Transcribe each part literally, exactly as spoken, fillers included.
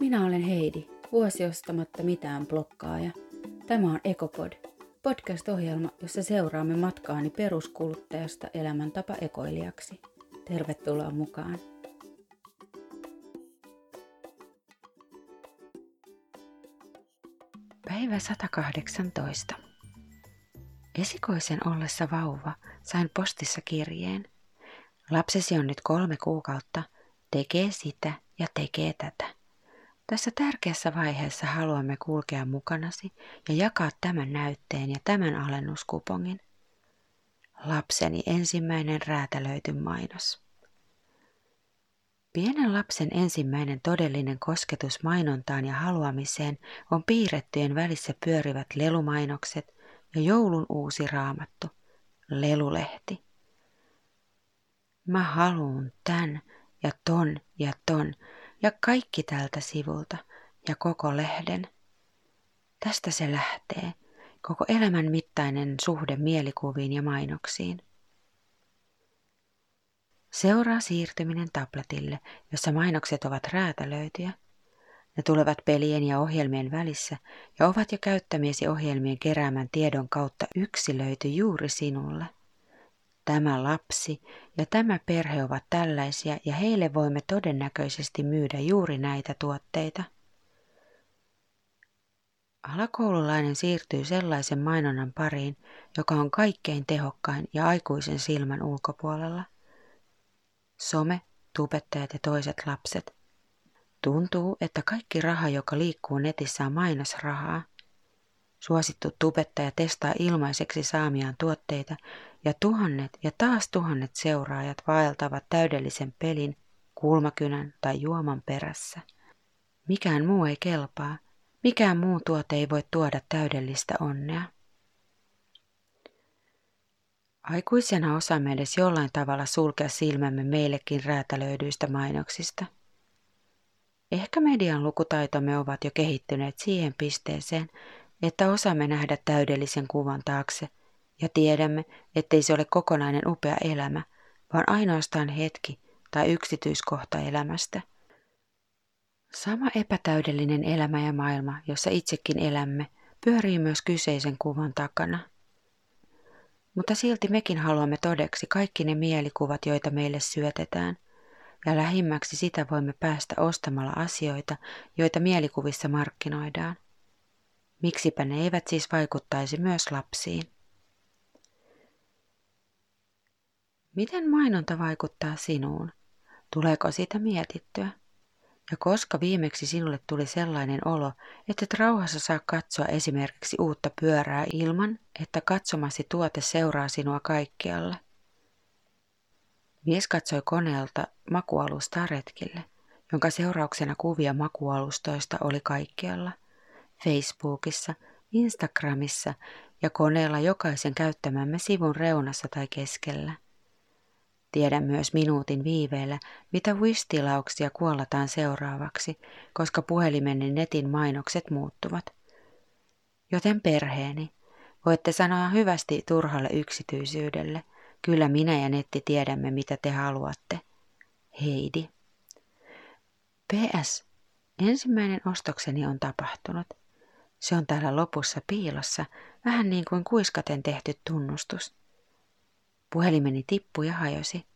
Minä olen Heidi, vuosi ostamatta mitään blokkaaja. Tämä on Ekopod, podcast-ohjelma, jossa seuraamme matkaani peruskuluttajasta elämäntapa ekoilijaksi. Tervetuloa mukaan. Päivä sata kahdeksantoista. Esikoisen ollessa vauva sain postissa kirjeen. Lapsesi on nyt kolme kuukautta, tekee sitä ja tekee tätä. Tässä tärkeässä vaiheessa haluamme kulkea mukanasi ja jakaa tämän näytteen ja tämän alennuskupongin. Lapseni ensimmäinen räätälöity mainos. Pienen lapsen ensimmäinen todellinen kosketus mainontaan ja haluamiseen on piirrettyjen välissä pyörivät lelumainokset ja joulun uusi raamattu, lelulehti. Mä haluun tän ja ton ja ton ja kaikki tältä sivulta ja koko lehden. Tästä se lähtee, koko elämän mittainen suhde mielikuviin ja mainoksiin. Seuraa siirtyminen tabletille, jossa mainokset ovat räätälöityjä. Ne tulevat pelien ja ohjelmien välissä ja ovat jo käyttämiesi ohjelmien keräämän tiedon kautta yksilöity juuri sinulle. Tämä lapsi ja tämä perhe ovat tällaisia ja heille voimme todennäköisesti myydä juuri näitä tuotteita. Alakoululainen siirtyy sellaisen mainonnan pariin, joka on kaikkein tehokkain ja aikuisen silmän ulkopuolella. Some, tubettajat ja toiset lapset. Tuntuu, että kaikki raha, joka liikkuu netissä, on mainosrahaa. Suosittu tubettaja testaa ilmaiseksi saamiaan tuotteita ja tuhannet ja taas tuhannet seuraajat vaeltavat täydellisen pelin, kulmakynän tai juoman perässä. Mikään muu ei kelpaa. Mikään muu tuote ei voi tuoda täydellistä onnea. Aikuisena osaamme edes jollain tavalla sulkea silmämme meillekin räätälöidyistä mainoksista. Ehkä median lukutaitomme ovat jo kehittyneet siihen pisteeseen, että osaamme nähdä täydellisen kuvan taakse ja tiedämme, ettei se ole kokonainen upea elämä, vaan ainoastaan hetki tai yksityiskohta elämästä. Sama epätäydellinen elämä ja maailma, jossa itsekin elämme, pyörii myös kyseisen kuvan takana. Mutta silti mekin haluamme todeksi kaikki ne mielikuvat, joita meille syötetään, ja lähimmäksi sitä voimme päästä ostamalla asioita, joita mielikuvissa markkinoidaan. Miksipä ne eivät siis vaikuttaisi myös lapsiin? Miten mainonta vaikuttaa sinuun? Tuleeko sitä mietittyä? Ja koska viimeksi sinulle tuli sellainen olo, että et rauhassa saa katsoa esimerkiksi uutta pyörää ilman, että katsomasi tuote seuraa sinua kaikkialle? Mies katsoi koneelta makualusta retkille, jonka seurauksena kuvia makualustoista oli kaikkialla. Facebookissa, Instagramissa ja koneella jokaisen käyttämämme sivun reunassa tai keskellä. Tiedän myös minuutin viiveellä, mitä wish-tilauksia kuollataan seuraavaksi, koska puhelimen ja netin mainokset muuttuvat. Joten perheeni, voitte sanoa hyvästi turhalle yksityisyydelle. Kyllä minä ja netti tiedämme, mitä te haluatte. Heidi. P S. Ensimmäinen ostokseni on tapahtunut. Se on täällä lopussa piilossa, vähän niin kuin kuiskaten tehty tunnustus. Puhelimeni tippui ja hajosi.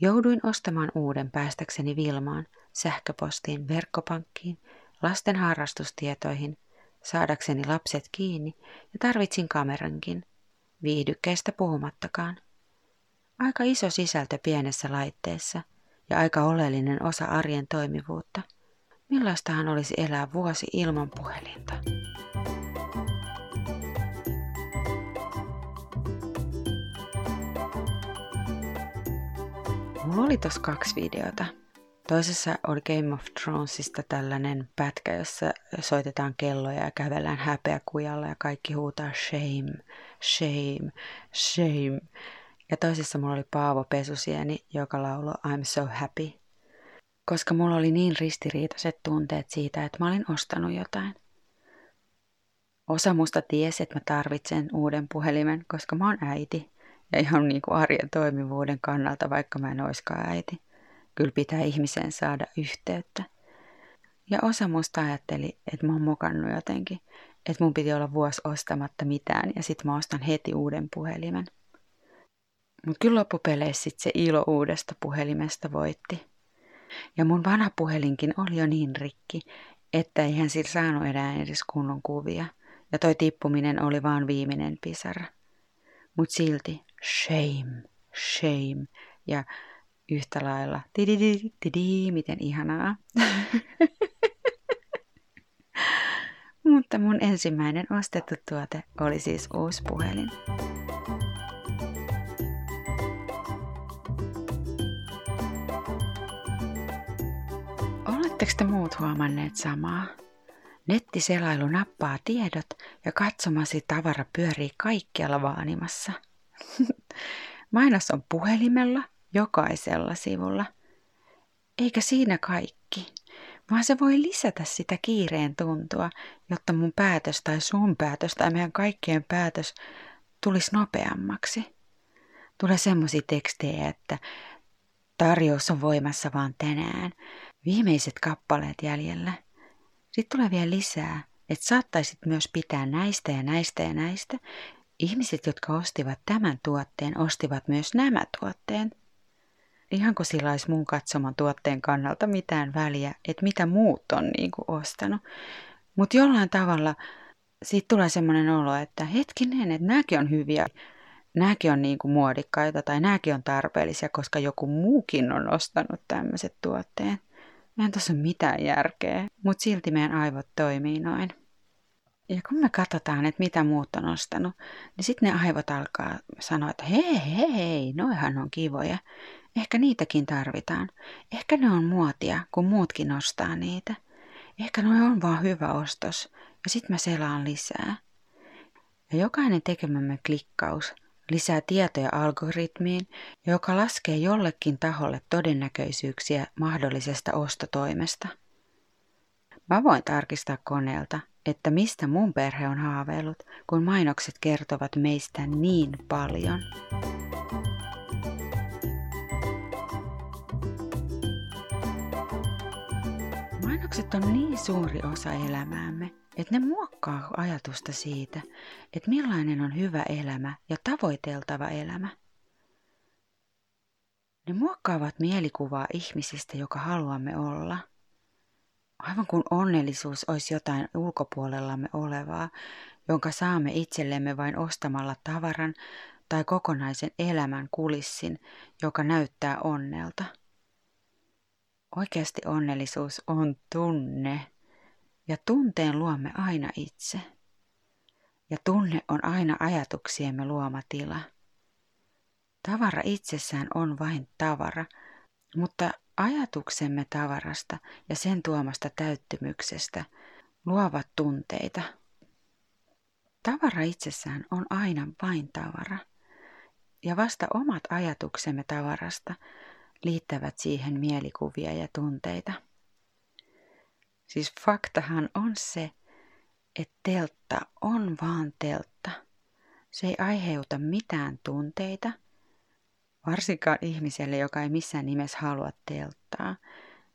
Jouduin ostamaan uuden päästäkseni Vilmaan, sähköpostiin, verkkopankkiin, lasten harrastustietoihin, saadakseni lapset kiinni ja tarvitsin kamerankin, viihdykkeistä puhumattakaan. Aika iso sisältö pienessä laitteessa ja aika oleellinen osa arjen toimivuutta. Millaistahan olisi elää vuosi ilman puhelinta? Mulla oli tossa kaksi videota. Toisessa oli Game of Thronesista tällainen pätkä, jossa soitetaan kelloja ja kävellään häpeäkujalla ja kaikki huutaa shame, shame, shame. Ja toisessa mulla oli Paavo Pesusieni, joka lauloi I'm so happy. Koska mulla oli niin ristiriitaiset tunteet siitä, että mä olin ostanut jotain. Osa musta tiesi, että mä tarvitsen uuden puhelimen, koska mä oon äiti. Ja ihan niin kuin arjen toimivuuden kannalta, vaikka mä en oiskaan äiti. Kyllä pitää ihmiseen saada yhteyttä. Ja osa musta ajatteli, että mä oon mokannut jotenkin, että mun piti olla vuosi ostamatta mitään ja sit mä ostan heti uuden puhelimen. Mut kyllä loppupeleissä sit se ilo uudesta puhelimesta voitti. Ja mun vanha puhelinkin oli jo niin rikki, että eihän sillä saanut enää edes kunnon kuvia. Ja toi tippuminen oli vaan viimeinen pisara. Mut silti shame, shame ja yhtä lailla tididi, tididi, miten ihanaa. Mutta mun ensimmäinen ostettu tuote oli siis uusi puhelin. Oletteko te muut huomanneet samaa? Nettiselailu nappaa tiedot ja katsomasi tavara pyörii kaikkialla vaanimassa. Mainos on puhelimella jokaisella sivulla. Eikä siinä kaikki, vaan se voi lisätä sitä kiireen tuntua, jotta mun päätös tai sun päätös tai meidän kaikkien päätös tulisi nopeammaksi. Tulee semmoisia tekstejä, että tarjous on voimassa vaan tänään. Viimeiset kappaleet jäljellä. Sitten tulee vielä lisää, että saattaisit myös pitää näistä ja näistä ja näistä. Ihmiset, jotka ostivat tämän tuotteen, ostivat myös nämä tuotteen. Ihanko sillä olisi mun katsoman tuotteen kannalta mitään väliä, että mitä muut on niin kuin ostanut. Mutta jollain tavalla siitä tulee semmoinen olo, että hetkinen, että nämäkin on hyviä. Nämäkin on niin kuin muodikkaita tai nämäkin on tarpeellisia, koska joku muukin on ostanut tämmöiset tuotteen. Eihän tuossa ole mitään järkeä, mutta silti meidän aivot toimii noin. Ja kun me katsotaan, että mitä muut on ostanut, niin sitten ne aivot alkaa sanoa, että hei, hei, hei, noihan on kivoja. Ehkä niitäkin tarvitaan. Ehkä ne on muotia, kun muutkin ostaa niitä. Ehkä noi on vaan hyvä ostos. Ja sitten mä selaan lisää. Ja jokainen tekemämme klikkaus lisää tietoja algoritmiin, joka laskee jollekin taholle todennäköisyyksiä mahdollisesta ostotoimesta. Mä voin tarkistaa koneelta, että mistä mun perhe on haaveillut, kun mainokset kertovat meistä niin paljon. Mainokset on niin suuri osa elämäämme, että ne muokkaa ajatusta siitä, että millainen on hyvä elämä ja tavoiteltava elämä. Ne muokkaavat mielikuvaa ihmisistä, joka haluamme olla. Aivan kuin onnellisuus olisi jotain ulkopuolellamme olevaa, jonka saamme itsellemme vain ostamalla tavaran tai kokonaisen elämän kulissin, joka näyttää onnelta. Oikeasti onnellisuus on tunne. Ja tunteen luomme aina itse. Ja tunne on aina ajatuksiemme luoma tila. Tavara itsessään on vain tavara, mutta ajatuksemme tavarasta ja sen tuomasta täyttymyksestä luovat tunteita. Tavara itsessään on aina vain tavara. Ja vasta omat ajatuksemme tavarasta liittävät siihen mielikuvia ja tunteita. Siis faktahan on se, että teltta on vaan teltta. Se ei aiheuta mitään tunteita, varsinkaan ihmiselle, joka ei missään nimessä halua telttaa.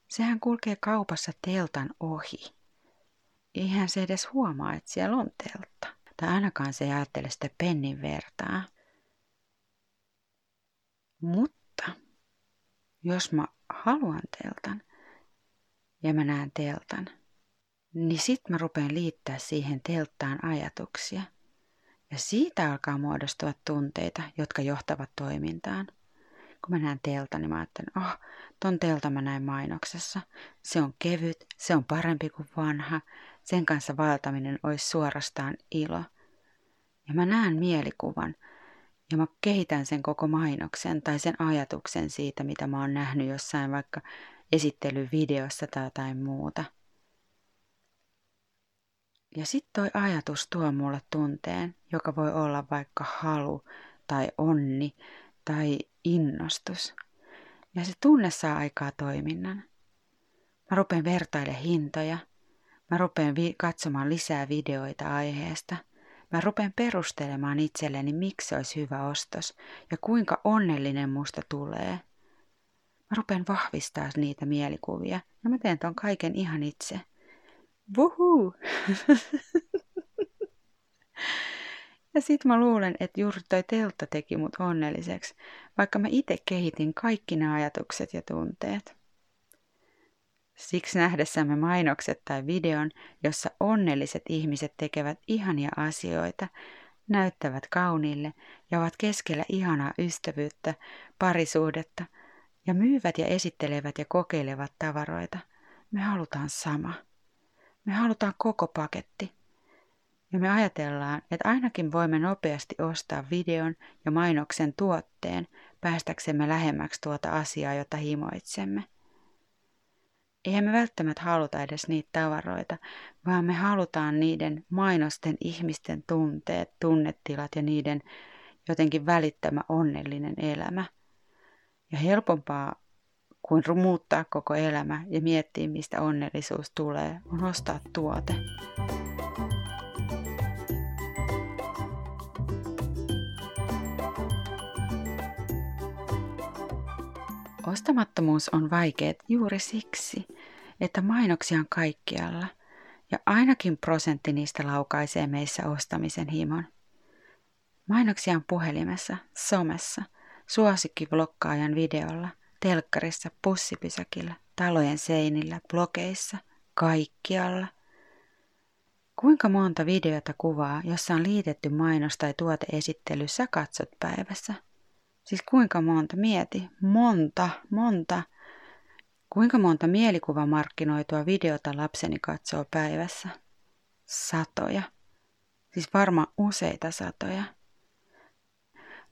Sehän kulkee kaupassa teltan ohi. Eihän se edes huomaa, että siellä on teltta. Tai ainakaan se ei ajattele sitä pennin vertaa. Mutta jos mä haluan teltan, ja mä näen teltan, niin sit mä rupean liittää siihen telttaan ajatuksia. Ja siitä alkaa muodostua tunteita, jotka johtavat toimintaan. Kun mä näen teltan, niin mä ajattelen, oh, ton teltan mä näin mainoksessa. Se on kevyt, se on parempi kuin vanha. Sen kanssa vaeltaminen olisi suorastaan ilo. Ja mä näen mielikuvan. Ja mä kehitän sen koko mainoksen tai sen ajatuksen siitä, mitä mä oon nähnyt jossain vaikka esittelyvideossa tai jotain muuta. Ja sitten toi ajatus tuo mulle tunteen, joka voi olla vaikka halu tai onni tai innostus. Ja se tunne saa aikaa toiminnan. Mä rupean vertailemaan hintoja. Mä rupean vi- katsomaan lisää videoita aiheesta. Mä rupean perustelemaan itselleni, miksi olisi hyvä ostos ja kuinka onnellinen musta tulee. Mä rupean vahvistaa niitä mielikuvia ja mä teen ton kaiken ihan itse. Vuhuu! Ja sit mä luulen, että juuri toi teltta teki mut onnelliseksi, vaikka mä itse kehitin kaikki ne ajatukset ja tunteet. Siksi nähdessämme mainokset tai videon, jossa onnelliset ihmiset tekevät ihania asioita, näyttävät kauniille ja ovat keskellä ihanaa ystävyyttä, parisuhdetta ja myyvät ja esittelevät ja kokeilevat tavaroita, me halutaan sama. Me halutaan koko paketti. Ja me ajatellaan, että ainakin voimme nopeasti ostaa videon ja mainoksen tuotteen, päästäksemme lähemmäksi tuota asiaa, jota himoitsemme. Eihän me välttämättä haluta edes niitä tavaroita, vaan me halutaan niiden mainosten ihmisten tunteet, tunnetilat ja niiden jotenkin välittämä onnellinen elämä. Ja helpompaa kuin muuttaa koko elämä ja miettiä, mistä onnellisuus tulee, on ostaa tuote. Ostamattomuus on vaikeaa juuri siksi, että mainoksia on kaikkialla ja ainakin prosentti niistä laukaisee meissä ostamisen himon. Mainoksia on puhelimessa, somessa, suosikkiblogaajan videolla, telkkarissa, bussipysäkillä, talojen seinillä, blogeissa, kaikkialla. Kuinka monta videota kuvaa, jossa on liitetty mainos tai tuoteesittely, sä katsot päivässä? Siis kuinka monta mieti? Monta, monta. Kuinka monta mielikuvamarkkinoitua videota lapseni katsoo päivässä? Satoja. Siis varmaan useita satoja.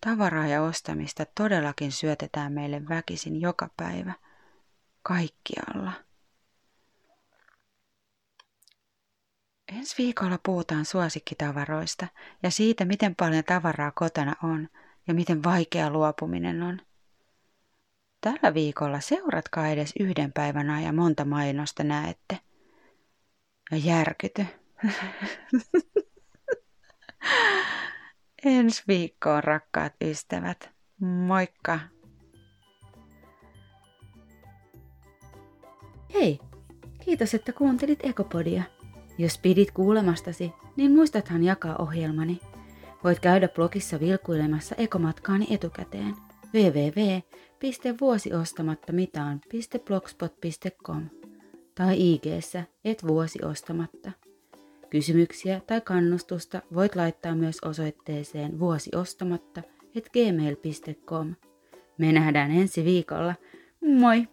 Tavaraa ja ostamista todellakin syötetään meille väkisin joka päivä. Kaikkialla. Ensi viikolla puhutaan suosikkitavaroista ja siitä, miten paljon tavaraa kotona on. Ja miten vaikea luopuminen on. Tällä viikolla seuratkaa edes yhden päivän ajan monta mainosta näette. Ja järkyty. Ensi viikkoon, rakkaat ystävät. Moikka! Hei! Kiitos, että kuuntelit Ekopodia. Jos pidit kuulemastasi, niin muistathan jakaa ohjelmani. Voit käydä blogissa vilkuilemassa ekomatkaani etukäteen double-u double-u double-u piste vuosiostamattomitaan piste blogspot piste com tai I G:ssä et vuosiostamatta. Kysymyksiä tai kannustusta voit laittaa myös osoitteeseen vuosiostamatta et gmail piste com. Me nähdään ensi viikolla. Moi!